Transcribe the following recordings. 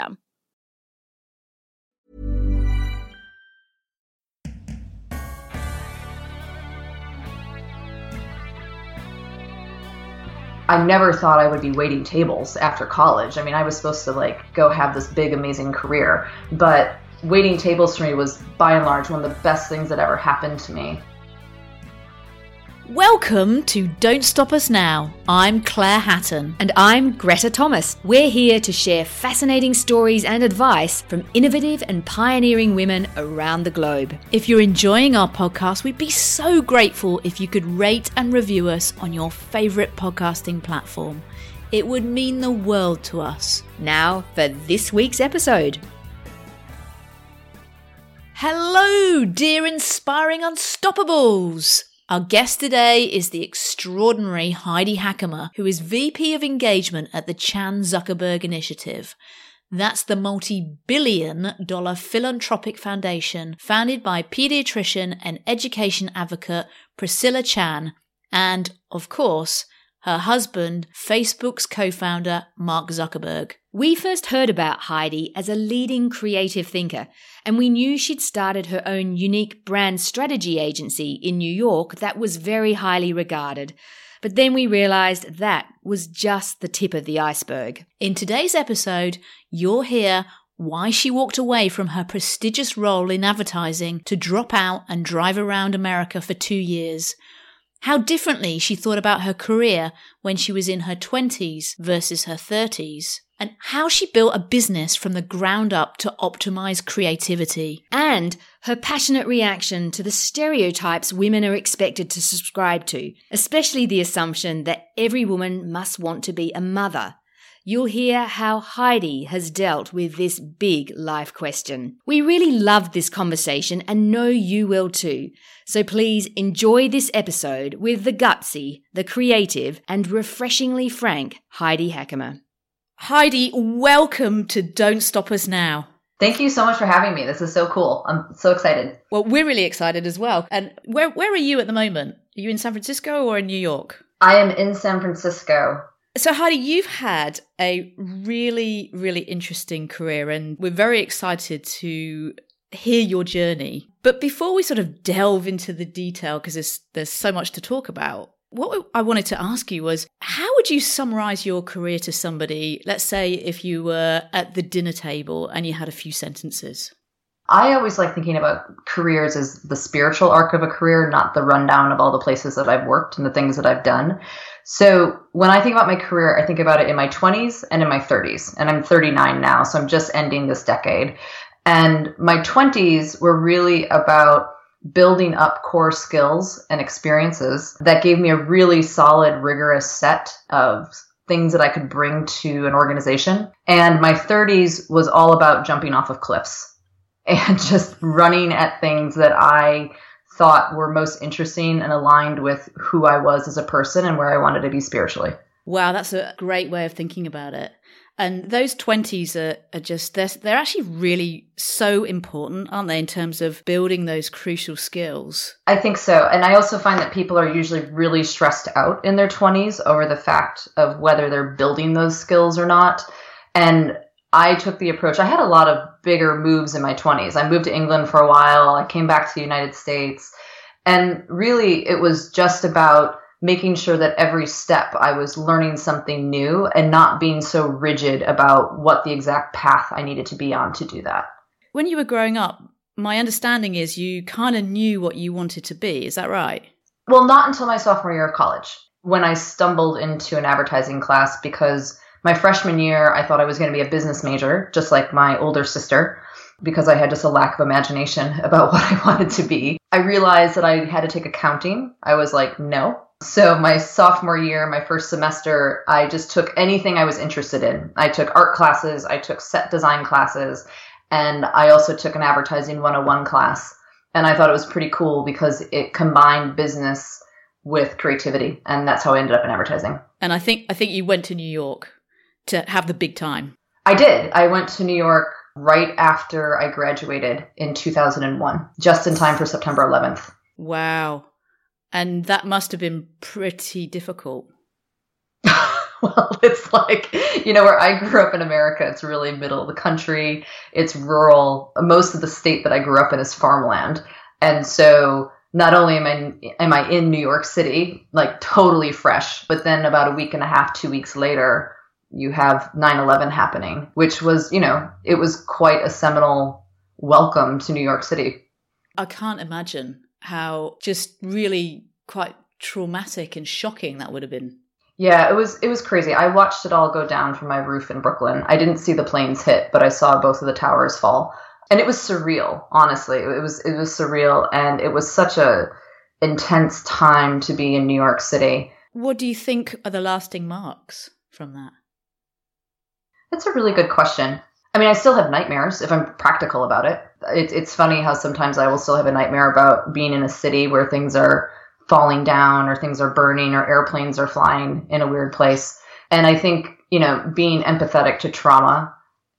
I never thought I would be waiting tables after college. I mean, I was supposed to go have this big, amazing career, but waiting tables for me was by and large one of the best things that ever happened to me. Welcome to Don't Stop Us Now. I'm Claire Hatton. And I'm Greta Thomas. We're here to share fascinating stories and advice from innovative and pioneering women around the globe. If you're enjoying our podcast, we'd be so grateful if you could rate and review us on your favourite podcasting platform. It would mean the world to us. Now for this week's episode. Hello, dear Inspiring Unstoppables! Our guest today is the extraordinary Heidi Hackemer, who is VP of Engagement at the Chan Zuckerberg Initiative. That's the multi-billion-dollar philanthropic foundation founded by pediatrician and education advocate Priscilla Chan and, of course, her husband, Facebook's co-founder, Mark Zuckerberg. We first heard about Heidi as a leading creative thinker, and we knew she'd started her own unique brand strategy agency in New York that was very highly regarded. But then we realized that was just the tip of the iceberg. In today's episode, you'll hear why she walked away from her prestigious role in advertising to drop out and drive around America for 2 years, how differently she thought about her career when she was in her 20s versus her 30s, and how she built a business from the ground up to optimize creativity, and her passionate reaction to the stereotypes women are expected to subscribe to, especially the assumption that every woman must want to be a mother. You'll hear how Heidi has dealt with this big life question. We really loved this conversation and know you will too. So please enjoy this episode with the gutsy, the creative, and refreshingly frank Heidi Hackemer. Heidi, welcome to Don't Stop Us Now. Thank you so much for having me. This is so cool. I'm so excited. Well, we're really excited as well. And where are you at the moment? Are you in San Francisco or in New York? I am in San Francisco. So Heidi, you've had a really, really interesting career and we're very excited to hear your journey. But before we sort of delve into the detail, because there's so much to talk about, what I wanted to ask you was, how would you summarize your career to somebody, let's say if you were at the dinner table and you had a few sentences? I always like thinking about careers as the spiritual arc of a career, not the rundown of all the places that I've worked and the things that I've done. So when I think about my career, I think about it in my 20s and in my 30s. And I'm 39 now, so I'm just ending this decade. And my 20s were really about building up core skills and experiences that gave me a really solid, rigorous set of things that I could bring to an organization. And my 30s was all about jumping off of cliffs and just running at things that I thought were most interesting and aligned with who I was as a person and where I wanted to be spiritually. Wow, that's a great way of thinking about it. And those 20s are just, they're actually really so important, aren't they, in terms of building those crucial skills? I think so. And I also find that people are usually really stressed out in their 20s over the fact of whether they're building those skills or not. And I took the approach. I had a lot of bigger moves in my 20s. I moved to England for a while. I came back to the United States. And really, it was just about making sure that every step I was learning something new and not being so rigid about what the exact path I needed to be on to do that. When you were growing up, my understanding is you kind of knew what you wanted to be. Is that right? Well, not until my sophomore year of college, when I stumbled into an advertising class because My freshman year, I thought I was going to be a business major, just like my older sister, because I had just a lack of imagination about what I wanted to be. I realized that I had to take accounting. I was like, no. So my sophomore year, my first semester, I just took anything I was interested in. I took art classes, I took set design classes, and I also took an advertising 101 class. And I thought it was pretty cool because it combined business with creativity. And that's how I ended up in advertising. And I think you went to New York to have the big time. I did. I went to New York right after I graduated in 2001, just in time for September 11th. Wow. And that must have been pretty difficult. Well, it's like, you know, where I grew up in America, it's really middle of the country. It's rural. Most of the state that I grew up in is farmland. And so not only am I in New York City, like totally fresh, but then about a week and a half, 2 weeks later, you have 9/11 happening, which was, you know, it was quite a seminal welcome to New York City. I can't imagine how just really quite traumatic and shocking that would have been. Yeah, it was crazy. I watched it all go down from my roof in Brooklyn. I didn't see the planes hit, but I saw both of the towers fall. And it was surreal, honestly. It was surreal, and it was such a intense time to be in New York City. What do you think are the lasting marks from that? That's a really good question. I mean, I still have nightmares if I'm practical about it. It's funny how sometimes I will still have a nightmare about being in a city where things are falling down or things are burning or airplanes are flying in a weird place. And I think, you know, being empathetic to trauma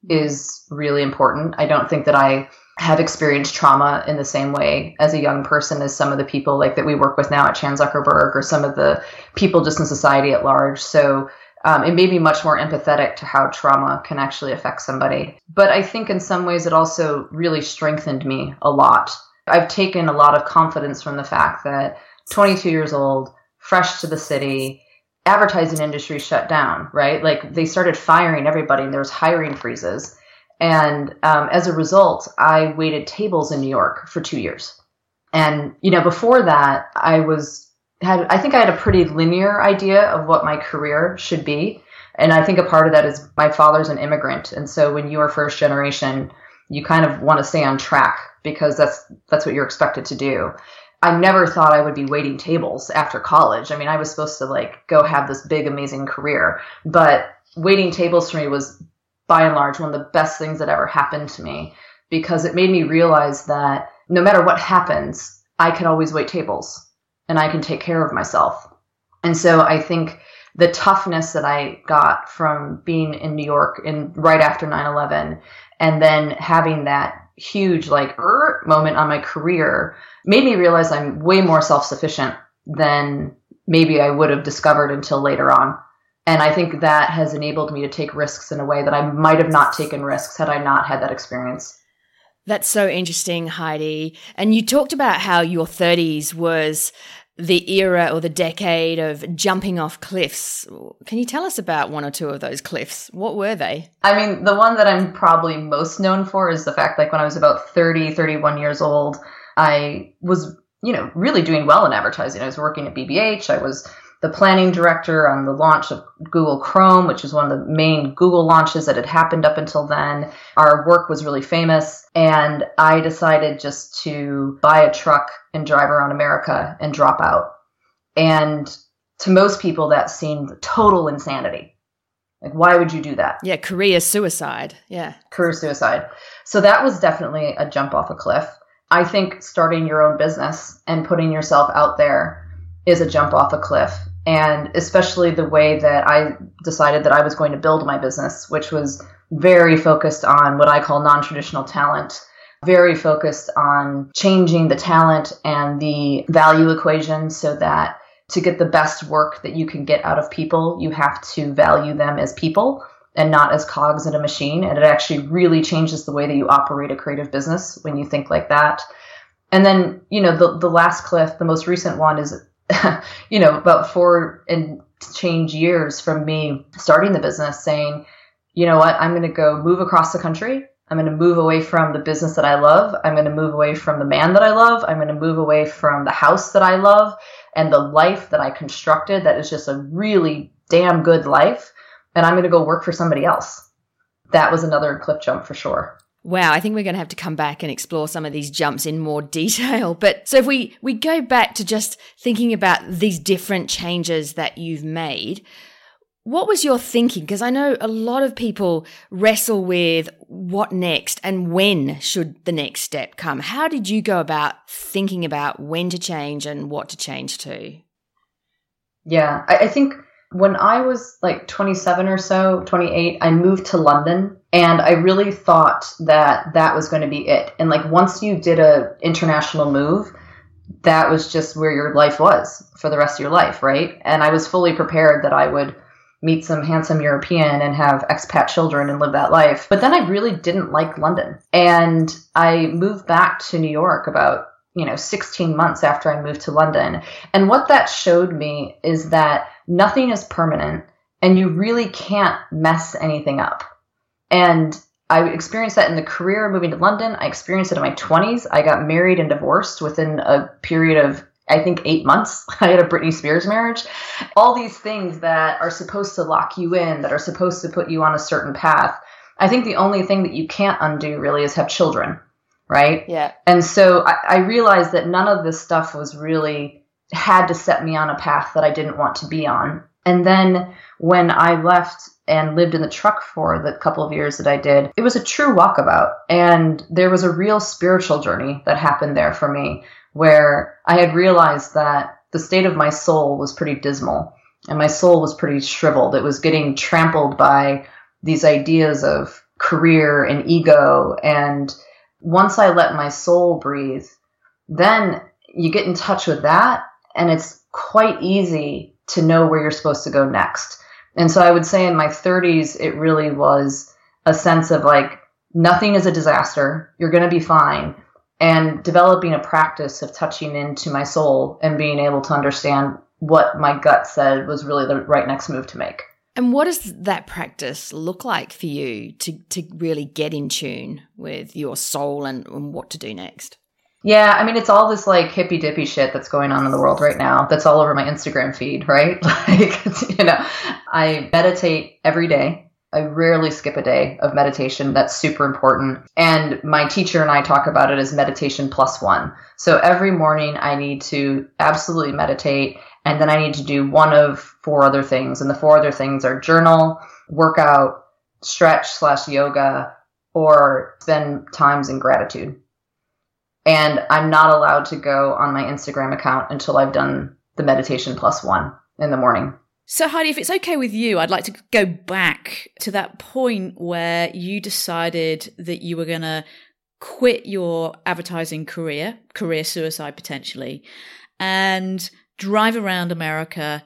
is really important. I don't think that I have experienced trauma in the same way as a young person as some of the people like that we work with now at Chan Zuckerberg or some of the people just in society at large. So it made me much more empathetic to how trauma can actually affect somebody. But I think in some ways it also really strengthened me a lot. I've taken a lot of confidence from the fact that 22 years old, fresh to the city, advertising industry shut down, right? Like they started firing everybody and there was hiring freezes. And as a result, I waited tables in New York for 2 years. And, you know, before that, I think I had a pretty linear idea of what my career should be. And I think a part of that is my father's an immigrant. And so when you are first generation, you kind of want to stay on track because that's what you're expected to do. I never thought I would be waiting tables after college. I mean, I was supposed to like go have this big, amazing career, but waiting tables for me was by and large one of the best things that ever happened to me because it made me realize that no matter what happens, I can always wait tables. And I can take care of myself. And so I think the toughness that I got from being in New York in right after 9/11 and then having that huge like moment on my career made me realize I'm way more self-sufficient than maybe I would have discovered until later on. And I think that has enabled me to take risks in a way that I might have not taken risks had I not had that experience. That's so interesting, Heidi. And you talked about how your 30s was the era or the decade of jumping off cliffs. Can you tell us about one or two of those cliffs? What were they? I mean, the one that I'm probably most known for is the fact like when I was about 30, 31 years old, I was, you know, really doing well in advertising. I was working at BBH. I was the planning director on the launch of Google Chrome, which is one of the main Google launches that had happened up until then. Our work was really famous, and I decided just to buy a truck and drive around America and drop out. And to most people, that seemed total insanity. Like, why would you do that? Yeah, career suicide. Yeah. Career suicide. So that was definitely a jump off a cliff. I think starting your own business and putting yourself out there is a jump off a cliff. And especially the way that I decided that I was going to build my business, which was very focused on what I call non-traditional talent, very focused on changing the talent and the value equation so that to get the best work that you can get out of people, you have to value them as people and not as cogs in a machine. And it actually really changes the way that you operate a creative business when you think like that. And then, you know, the last cliff, the most recent one is you know, about 4 and change years from me starting the business saying, you know what, I'm going to go move across the country. I'm going to move away from the business that I love. I'm going to move away from the man that I love. I'm going to move away from the house that I love and the life that I constructed that is just a really damn good life. and I'm going to go work for somebody else. That was another cliff jump for sure. Wow, I think we're going to have to come back and explore some of these jumps in more detail. But so if we go back to just thinking about these different changes that you've made, what was your thinking? Because I know a lot of people wrestle with what next and when should the next step come. How did you go about thinking about when to change and what to change to? Yeah, I think when I was like 27 or so, 28, I moved to London and I really thought that that was going to be it. And like once you did an international move, that was just where your life was for the rest of your life, right? And I was fully prepared that I would meet some handsome European and have expat children and live that life. But then I really didn't like London. And I moved back to New York about, 16 months after I moved to London. And what that showed me is that nothing is permanent and you really can't mess anything up. And I experienced that in the career moving to London. I experienced it in my 20s. I got married and divorced within a period of, I think, 8 months. I had a Britney Spears marriage. All these things that are supposed to lock you in, that are supposed to put you on a certain path. I think the only thing that you can't undo really is have children, right? Yeah. And so I realized that none of this stuff was really had to set me on a path that I didn't want to be on. And then when I left and lived in the truck for the couple of years that I did, it was a true walkabout. And there was a real spiritual journey that happened there for me, where I had realized that the state of my soul was pretty dismal and my soul was pretty shriveled. It was getting trampled by these ideas of career and ego. And once I let my soul breathe, then you get in touch with that and it's quite easy to know where you're supposed to go next. And so I would say in my 30s, it really was a sense of like, nothing is a disaster. You're going to be fine. And developing a practice of touching into my soul and being able to understand what my gut said was really the right next move to make. And what does that practice look like for you to really get in tune with your soul and what to do next? Yeah, I mean, it's all this like hippy-dippy shit that's going on in the world right now. That's all over my Instagram feed, right? Like, I meditate every day. I rarely skip a day of meditation. That's super important. And my teacher and I talk about it as meditation plus one. So every morning I need to absolutely meditate. And then I need to do one of four other things. And the four other things are journal, workout, stretch/yoga, or spend times in gratitude. And I'm not allowed to go on my Instagram account until I've done the meditation plus one in the morning. So Heidi, if it's okay with you, I'd like to go back to that point where you decided that you were going to quit your advertising career suicide potentially, and drive around America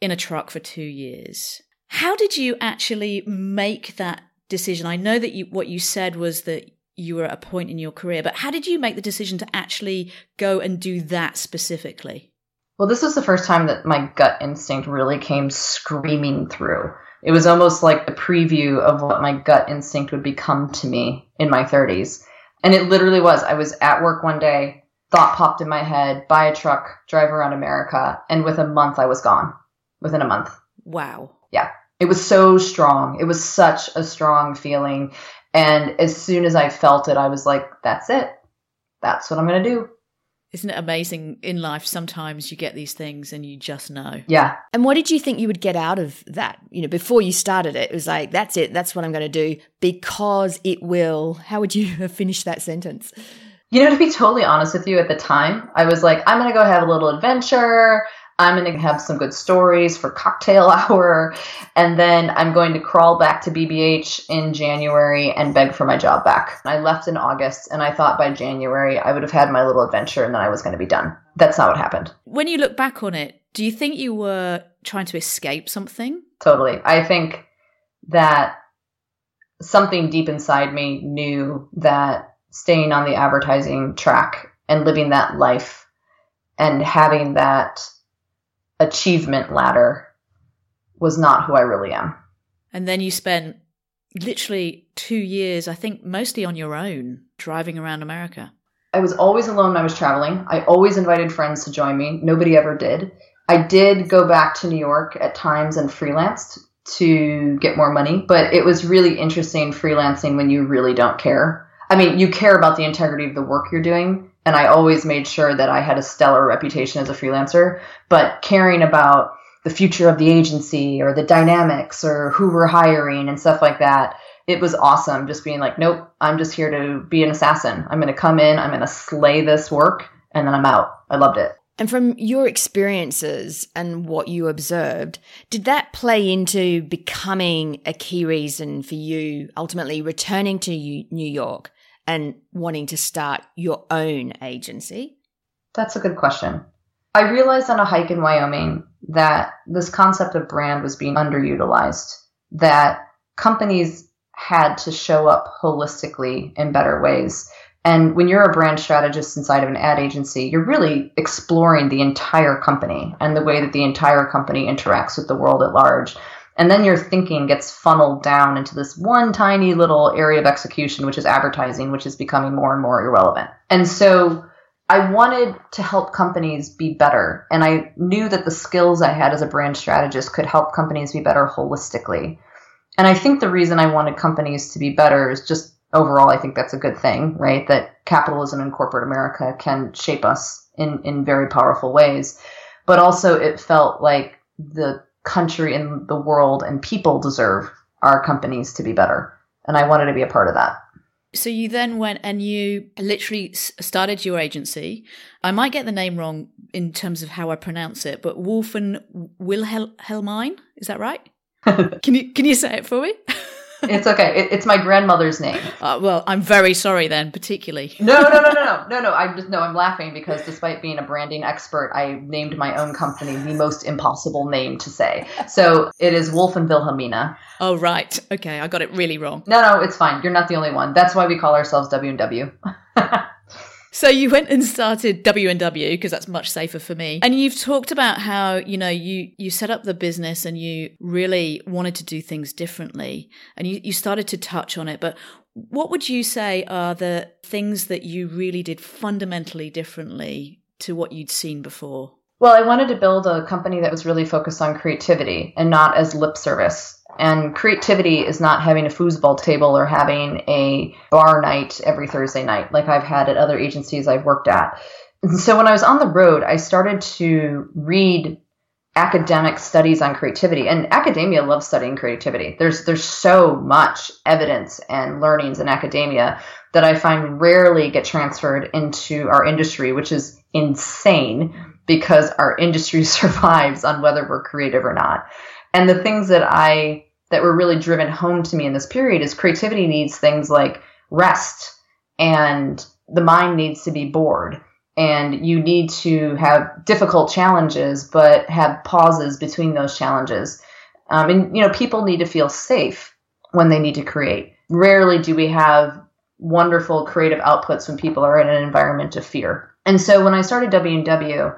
in a truck for 2 years. How did you actually make that decision? I know that what you said was that you were at a point in your career, but how did you make the decision to actually go and do that specifically? Well, this was the first time that my gut instinct really came screaming through. It was almost like a preview of what my gut instinct would become to me in my 30s. And it literally was. I was at work one day, thought popped in my head, buy a truck, drive around America. And within a month. Wow. Yeah. It was so strong. It was such a strong feeling. And as soon as I felt it, I was like, that's it. That's what I'm going to do. Isn't it amazing in life? Sometimes you get these things and you just know. Yeah. And what did you think you would get out of that? Before you started it, it was like, that's it. That's what I'm going to do because it will. How would you have finished that sentence? To be totally honest with you, at the time, I was like, I'm going to go have a little adventure. I'm going to have some good stories for cocktail hour. And then I'm going to crawl back to BBH in January and beg for my job back. I left in August and I thought by January I would have had my little adventure and then I was going to be done. That's not what happened. When you look back on it, do you think you were trying to escape something? Totally. I think that something deep inside me knew that staying on the advertising track and living that life and having that achievement ladder was not who I really am. And then you spent literally 2 years, I think, mostly on your own, driving around America. I was always alone when I was traveling. I always invited friends to join me. Nobody ever did. I did go back to New York at times and freelanced to get more money, but it was really interesting freelancing when you really don't care. I mean, you care about the integrity of the work you're doing, and I always made sure that I had a stellar reputation as a freelancer, but caring about the future of the agency or the dynamics or who we're hiring and stuff like that, it was awesome just being like, nope, I'm just here to be an assassin. I'm going to come in, I'm going to slay this work, and then I'm out. I loved it. And from your experiences and what you observed, did that play into becoming a key reason for you ultimately returning to New York and wanting to start your own agency? That's a good question. I realized on a hike in Wyoming that this concept of brand was being underutilized, that companies had to show up holistically in better ways. And when you're a brand strategist inside of an ad agency, you're really exploring the entire company and the way that the entire company interacts with the world at large. And then your thinking gets funneled down into this one tiny little area of execution, which is advertising, which is becoming more and more irrelevant. And so I wanted to help companies be better. And I knew that the skills I had as a brand strategist could help companies be better holistically. And I think the reason I wanted companies to be better is just overall, I think that's a good thing, right? That capitalism in corporate America can shape us in very powerful ways. But also it felt like the country and the world and people deserve our companies to be better. And I wanted to be a part of that. So you then went and you literally started your agency. I might get the name wrong in terms of how I pronounce it, but Wolf and Wilhelmina, is that right? Can you say it for me? It's okay. It's my grandmother's name. Well, I'm very sorry then, particularly. No. I'm laughing because despite being a branding expert, I named my own company the most impossible name to say. So it is Wolf and Wilhelmina. Oh, right. Okay. I got it really wrong. No, it's fine. You're not the only one. That's why we call ourselves W&W. So you went and started W&W because that's much safer for me. And you've talked about how, you set up the business and you really wanted to do things differently and you started to touch on it. But what would you say are the things that you really did fundamentally differently to what you'd seen before? Well, I wanted to build a company that was really focused on creativity and not as lip service. And creativity is not having a foosball table or having a bar night every Thursday night like I've had at other agencies I've worked at. And so when I was on the road, I started to read academic studies on creativity. And academia loves studying creativity. There's so much evidence and learnings in academia that I find rarely get transferred into our industry, which is insane because our industry survives on whether we're creative or not. And the things that were really driven home to me in this period is creativity needs things like rest, and the mind needs to be bored, and you need to have difficult challenges, but have pauses between those challenges. And people need to feel safe when they need to create. Rarely do we have wonderful creative outputs when people are in an environment of fear. And so when I started W&W,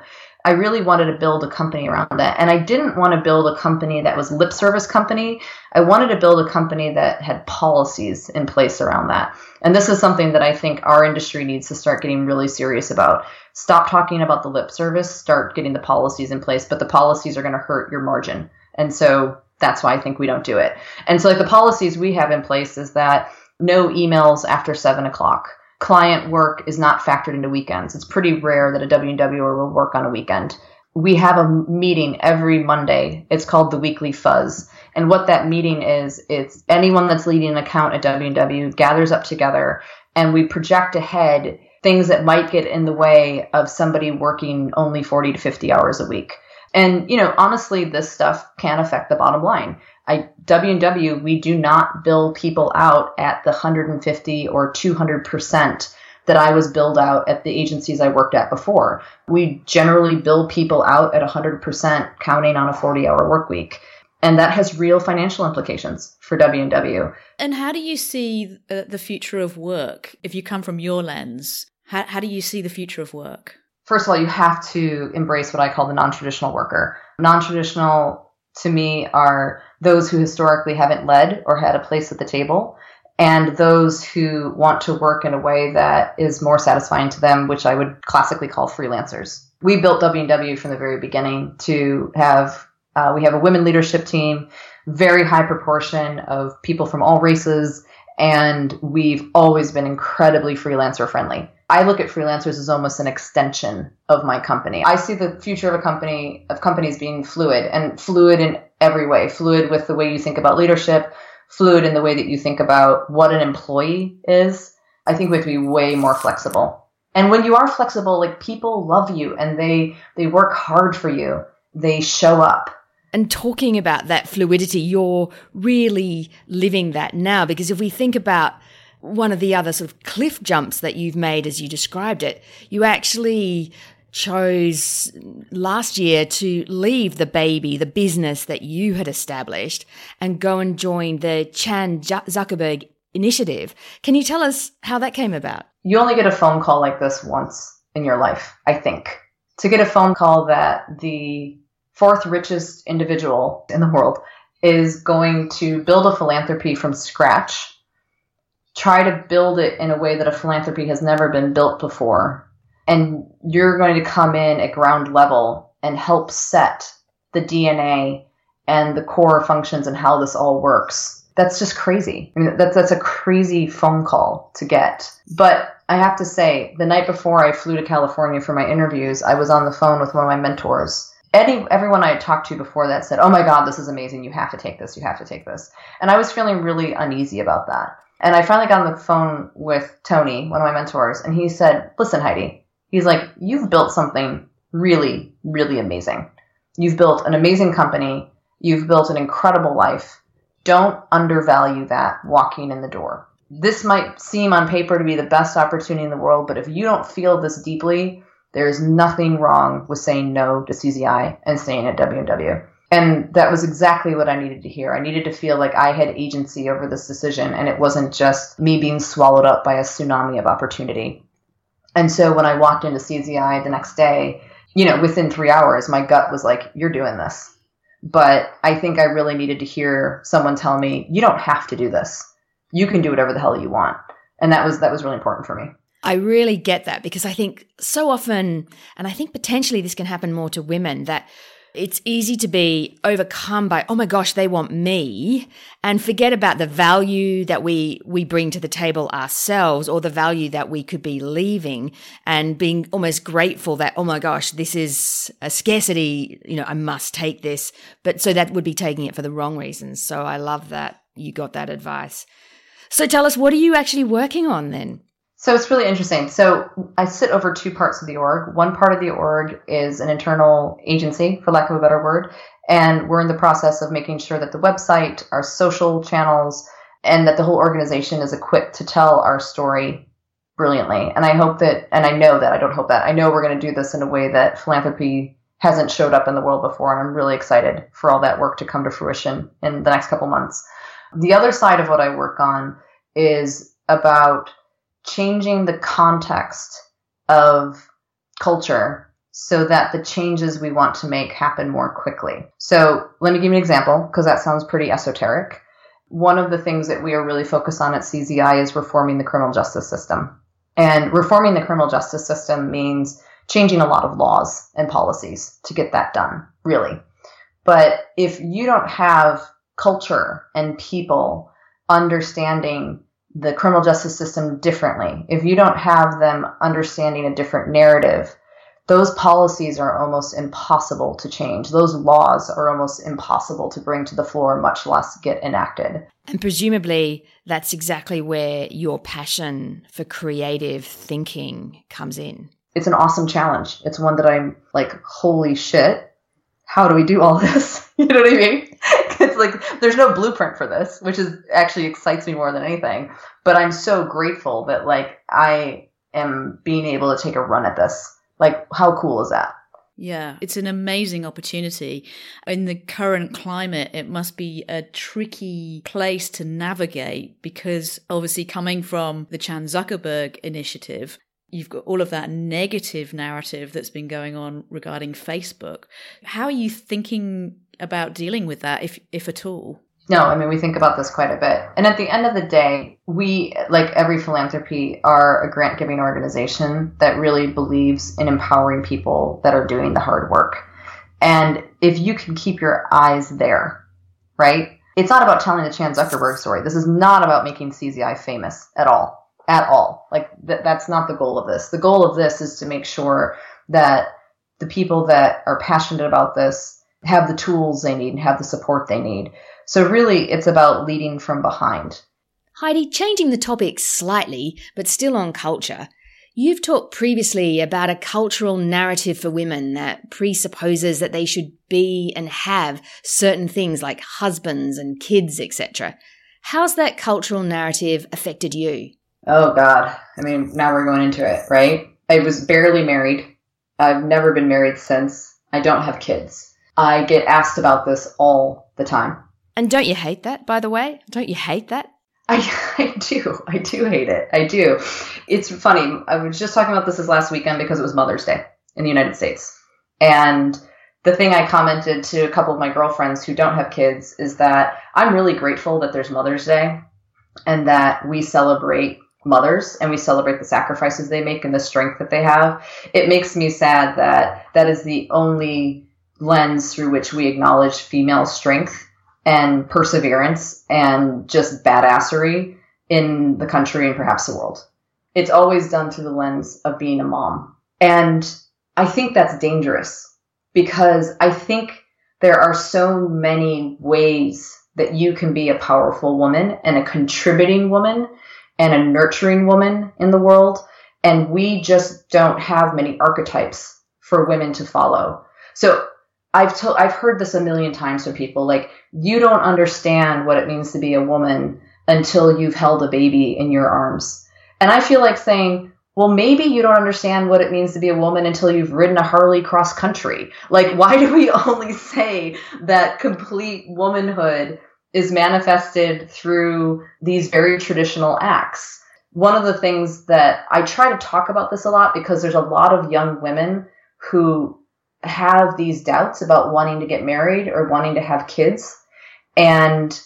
I really wanted to build a company around that. And I didn't want to build a company that was lip service company. I wanted to build a company that had policies in place around that. And this is something that I think our industry needs to start getting really serious about. Stop talking about the lip service, start getting the policies in place, but the policies are going to hurt your margin. And so that's why I think we don't do it. And so the policies we have in place is that no emails after 7:00. Client work is not factored into weekends. It's pretty rare that a W&Wer will work on a weekend. We have a meeting every Monday. It's called the Weekly Fuzz. And what that meeting is, it's anyone that's leading an account at W&W gathers up together and we project ahead things that might get in the way of somebody working only 40 to 50 hours a week. And, honestly, this stuff can affect the bottom line. W&W, we do not bill people out at the 150 or 200% that I was billed out at the agencies I worked at before. We generally bill people out at 100% counting on a 40-hour work week. And that has real financial implications for W&W. And how do you see the future of work? If you come from your lens, how do you see the future of work? First of all, you have to embrace what I call the non-traditional worker. Non-traditional to me are those who historically haven't led or had a place at the table, and those who want to work in a way that is more satisfying to them, which I would classically call freelancers. We built W&W from the very beginning to have, we have a women leadership team. very high proportion of people from all races, and we've always been incredibly freelancer friendly. I look at freelancers as almost an extension of my company. I see the future of companies being fluid, and fluid in every way, fluid with the way you think about leadership, fluid in the way that you think about what an employee is. I think we have to be way more flexible. And when you are flexible, like, people love you and they work hard for you. They show up. And talking about that fluidity, you're really living that now, because if we think about one of the other sort of cliff jumps that you've made as you described it, you actually chose last year to leave the baby, the business that you had established, and go and join the Chan Zuckerberg Initiative. Can you tell us how that came about? You only get a phone call like this once in your life, I think. To get a phone call that the fourth richest individual in the world is going to build a philanthropy from scratch, try to build it in a way that a philanthropy has never been built before. And you're going to come in at ground level and help set the DNA and the core functions and how this all works. That's just crazy. I mean, that's a crazy phone call to get. But I have to say, the night before I flew to California for my interviews, I was on the phone with one of my mentors. Everyone I had talked to before that said, oh my God, this is amazing. You have to take this. You have to take this. And I was feeling really uneasy about that. And I finally got on the phone with Tony, one of my mentors, and he said, listen, Heidi, he's like, you've built something really, really amazing. You've built an amazing company. You've built an incredible life. Don't undervalue that walking in the door. This might seem on paper to be the best opportunity in the world, but if you don't feel this deeply, there's nothing wrong with saying no to CZI and staying at WW. And that was exactly what I needed to hear. I needed to feel like I had agency over this decision, and it wasn't just me being swallowed up by a tsunami of opportunity. And so when I walked into CZI the next day, within 3 hours, my gut was like, you're doing this. But I think I really needed to hear someone tell me, you don't have to do this. You can do whatever the hell you want. And that was really important for me. I really get that, because I think so often, and I think potentially this can happen more to women, that it's easy to be overcome by, oh my gosh, they want me, and forget about the value that we bring to the table ourselves, or the value that we could be leaving, and being almost grateful that, oh my gosh, this is a scarcity, I must take this. But so that would be taking it for the wrong reasons. So I love that you got that advice. So tell us, what are you actually working on then? So it's really interesting. So I sit over two parts of the org. One part of the org is an internal agency, for lack of a better word, and we're in the process of making sure that the website, our social channels, and that the whole organization is equipped to tell our story brilliantly. And I hope that, and I know that, I don't hope that, I know we're going to do this in a way that philanthropy hasn't showed up in the world before, and I'm really excited for all that work to come to fruition in the next couple months. The other side of what I work on is about changing the context of culture so that the changes we want to make happen more quickly. So let me give you an example, because that sounds pretty esoteric. One of the things that we are really focused on at CZI is reforming the criminal justice system. And reforming the criminal justice system means changing a lot of laws and policies to get that done, really. But if you don't have culture and people understanding the criminal justice system differently, if you don't have them understanding a different narrative, those policies are almost impossible to change. Those laws are almost impossible to bring to the floor, much less get enacted. And presumably that's exactly where your passion for creative thinking comes in. It's an awesome challenge. It's one that I'm like, holy shit, how do we do all this? You know what I mean? It's like, there's no blueprint for this, which is actually excites me more than anything. But I'm so grateful that like I am being able to take a run at this. Like, how cool is that? Yeah, it's an amazing opportunity. In the current climate, it must be a tricky place to navigate, because obviously coming from the Chan Zuckerberg Initiative, you've got all of that negative narrative that's been going on regarding Facebook. How are you thinking about dealing with that, if at all? No, I mean, we think about this quite a bit. And at the end of the day, we, like every philanthropy, are a grant-giving organization that really believes in empowering people that are doing the hard work. And if you can keep your eyes there, right? It's not about telling the Chan Zuckerberg story. This is not about making CZI famous at all, Like that's not the goal of this. The goal of this is to make sure that the people that are passionate about this have the tools they need and have the support they need. So really, it's about leading from behind. Heidi, changing the topic slightly, but still on culture. You've talked previously about a cultural narrative for women that presupposes that they should be and have certain things like husbands and kids, etc. How's that cultural narrative affected you? Oh, God. I mean, now we're going into it, right? I was barely married. I've never been married since. I don't have kids. I get asked about this all the time. And don't you hate that, by the way? Don't you hate that? I do. I do hate it. I do. It's funny. I was just talking about this last weekend because it was Mother's Day in the United States. And the thing I commented to a couple of my girlfriends who don't have kids is that I'm really grateful that there's Mother's Day and that we celebrate mothers and we celebrate the sacrifices they make and the strength that they have. It makes me sad that that is the only lens through which we acknowledge female strength and perseverance and just badassery in the country and perhaps the world. It's always done through the lens of being a mom. And I think that's dangerous because I think there are so many ways that you can be a powerful woman and a contributing woman and a nurturing woman in the world. And we just don't have many archetypes for women to follow. So I've heard this a million times from people, like, you don't understand what it means to be a woman until you've held a baby in your arms. And I feel like saying, well, maybe you don't understand what it means to be a woman until you've ridden a Harley cross country. Like, why do we only say that complete womanhood is manifested through these very traditional acts? One of the things that I try to talk about this a lot, because there's a lot of young women who have these doubts about wanting to get married or wanting to have kids. And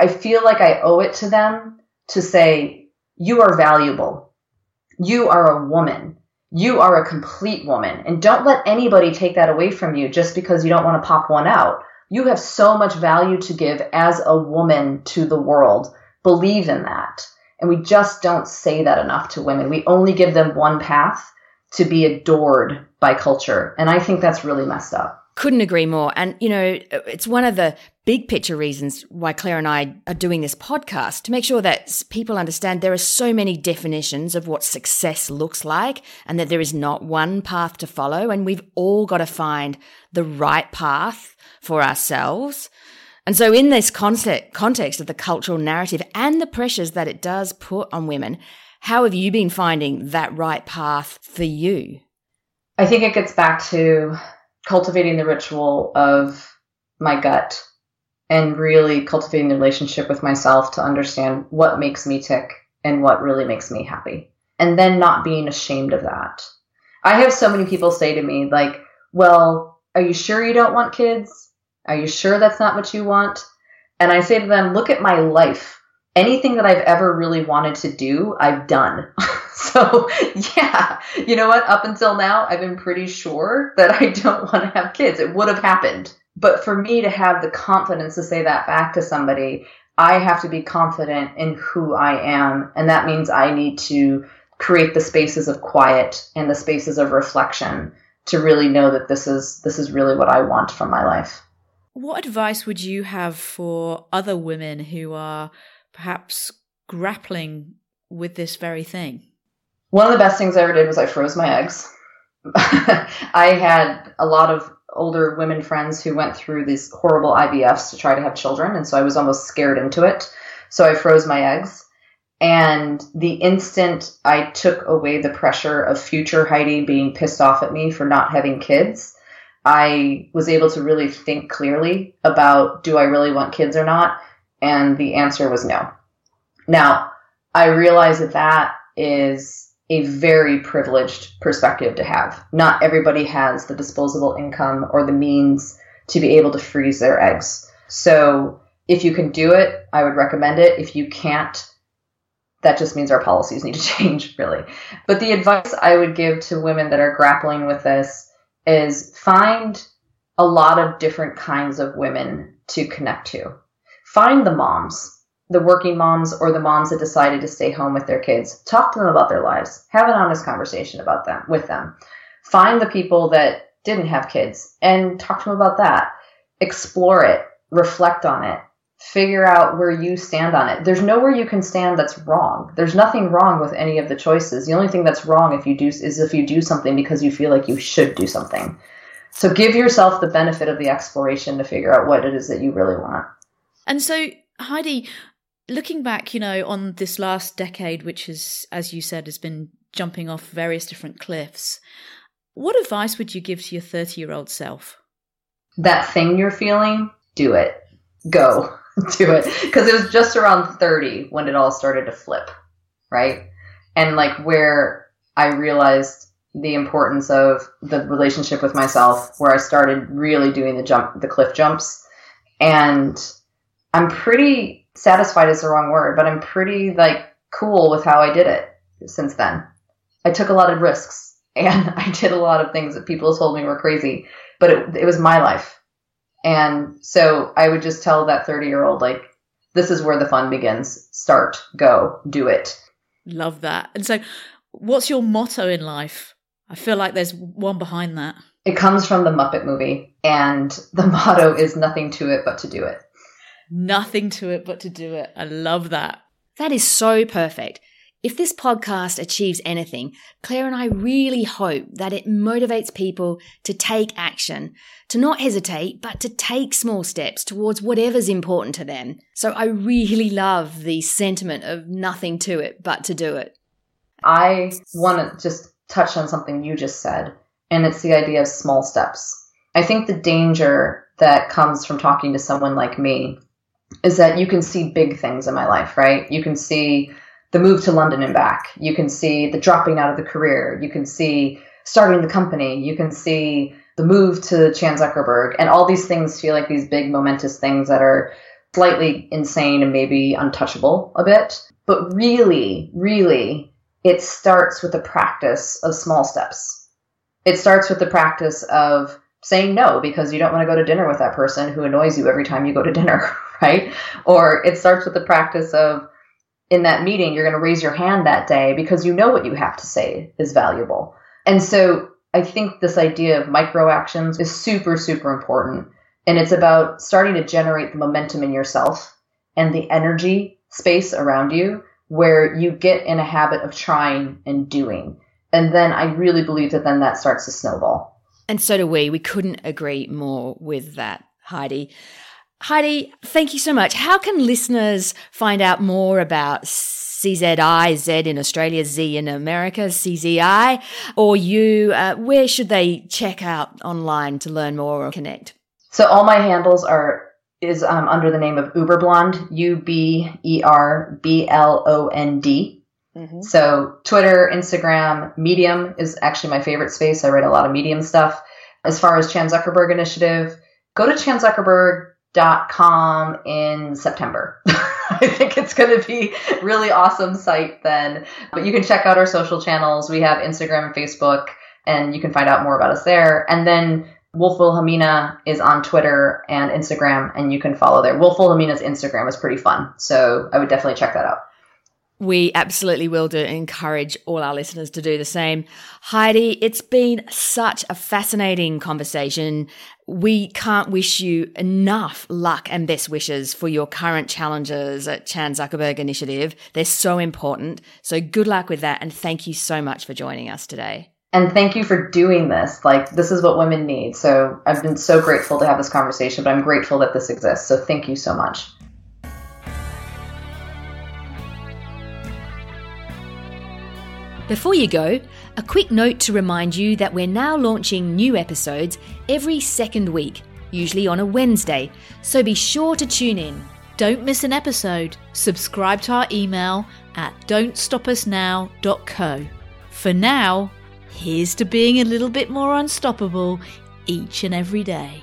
I feel like I owe it to them to say, you are valuable. You are a woman. You are a complete woman. And don't let anybody take that away from you just because you don't want to pop one out. You have so much value to give as a woman to the world. Believe in that. And we just don't say that enough to women. We only give them one path to be adored by culture. And I think that's really messed up. Couldn't agree more. And, you know, it's one of the big picture reasons why Claire and I are doing this podcast, to make sure that people understand there are so many definitions of what success looks like and that there is not one path to follow. And we've all got to find the right path for ourselves. And so in this context of the cultural narrative and the pressures that it does put on women, how have you been finding that right path for you? I think it gets back to cultivating the ritual of my gut and really cultivating the relationship with myself to understand what makes me tick and what really makes me happy, and then not being ashamed of that. I have so many people say to me, like, well, are you sure you don't want kids? Are you sure that's not what you want? And I say to them, look at my life. Anything that I've ever really wanted to do, I've done. So yeah, you know what? Up until now, I've been pretty sure that I don't want to have kids. It would have happened. But for me to have the confidence to say that back to somebody, I have to be confident in who I am. And that means I need to create the spaces of quiet and the spaces of reflection to really know that this is really what I want from my life. What advice would you have for other women who are perhaps grappling with this very thing? One of the best things I ever did was I froze my eggs. I had a lot of older women friends who went through these horrible IVFs to try to have children. And so I was almost scared into it. So I froze my eggs. And the instant I took away the pressure of future Heidi being pissed off at me for not having kids, I was able to really think clearly about, do I really want kids or not? And the answer was no. Now, I realize that that is a very privileged perspective to have. Not everybody has the disposable income or the means to be able to freeze their eggs. So if you can do it, I would recommend it. If you can't, that just means our policies need to change, really. But the advice I would give to women that are grappling with this is find a lot of different kinds of women to connect to. Find the moms, the working moms or the moms that decided to stay home with their kids. Talk to them about their lives. Have an honest conversation about them, with them. Find the people that didn't have kids and talk to them about that. Explore it. Reflect on it. Figure out where you stand on it. There's nowhere you can stand that's wrong. There's nothing wrong with any of the choices. The only thing that's wrong if you do something because you feel like you should do something. So give yourself the benefit of the exploration to figure out what it is that you really want. And so, Heidi, looking back, on this last decade, which is, as you said, has been jumping off various different cliffs, what advice would you give to your 30-year-old self? That thing you're feeling, do it. Go. Do it. Because it was just around 30 when it all started to flip, right? And where I realized the importance of the relationship with myself, where I started really doing the cliff jumps. And I'm pretty satisfied is the wrong word, but I'm pretty cool with how I did it since then. I took a lot of risks and I did a lot of things that people told me were crazy, but it was my life. And so I would just tell that 30-year-old, this is where the fun begins. Start, go, do it. Love that. And so what's your motto in life? I feel like there's one behind that. It comes from the Muppet movie, and the motto is nothing to it but to do it. Nothing to it but to do it. I love that. That is so perfect. If this podcast achieves anything, Claire and I really hope that it motivates people to take action, to not hesitate, but to take small steps towards whatever's important to them. So I really love the sentiment of nothing to it but to do it. I want to just touch on something you just said, and it's the idea of small steps. I think the danger that comes from talking to someone like me is that you can see big things in my life, right? You can see the move to London and back. You can see the dropping out of the career. You can see starting the company. You can see the move to Chan Zuckerberg. And all these things feel like these big, momentous things that are slightly insane and maybe untouchable a bit. But really, really, it starts with the practice of small steps. It starts with the practice of saying no because you don't want to go to dinner with that person who annoys you every time you go to dinner, right? Or it starts with the practice of, in that meeting, you're going to raise your hand that day because you know what you have to say is valuable. And so I think this idea of micro actions is super, super important. And it's about starting to generate the momentum in yourself and the energy space around you where you get in a habit of trying and doing. And then I really believe that then that starts to snowball. And so do we. We couldn't agree more with that, Heidi. Heidi, thank you so much. How can listeners find out more about CZI, Z in Australia, Z in America, CZI, or you? Where should they check out online to learn more or connect? So all my handles is under the name of Uberblonde, UberBlond. Mm-hmm. So Twitter, Instagram, Medium is actually my favorite space. I read a lot of Medium stuff. As far as Chan Zuckerberg Initiative, go to Chan Zuckerberg.com in September. I think it's going to be really awesome site then. But you can check out our social channels. We have Instagram and Facebook, and you can find out more about us there. And then Wolf Wilhelmina is on Twitter and Instagram, and you can follow there. Wolf Wilhelmina's Instagram is pretty fun, so I would definitely check that out. We absolutely will do encourage all our listeners to do the same. Heidi, it's been such a fascinating conversation. We can't wish you enough luck and best wishes for your current challenges at Chan Zuckerberg Initiative. They're so important. So good luck with that. And thank you so much for joining us today. And thank you for doing this. This is what women need. So I've been so grateful to have this conversation, but I'm grateful that this exists. So thank you so much. Before you go, a quick note to remind you that we're now launching new episodes every second week, usually on a Wednesday, so be sure to tune in. Don't miss an episode. Subscribe to our email at don'tstopusnow.co. For now, here's to being a little bit more unstoppable each and every day.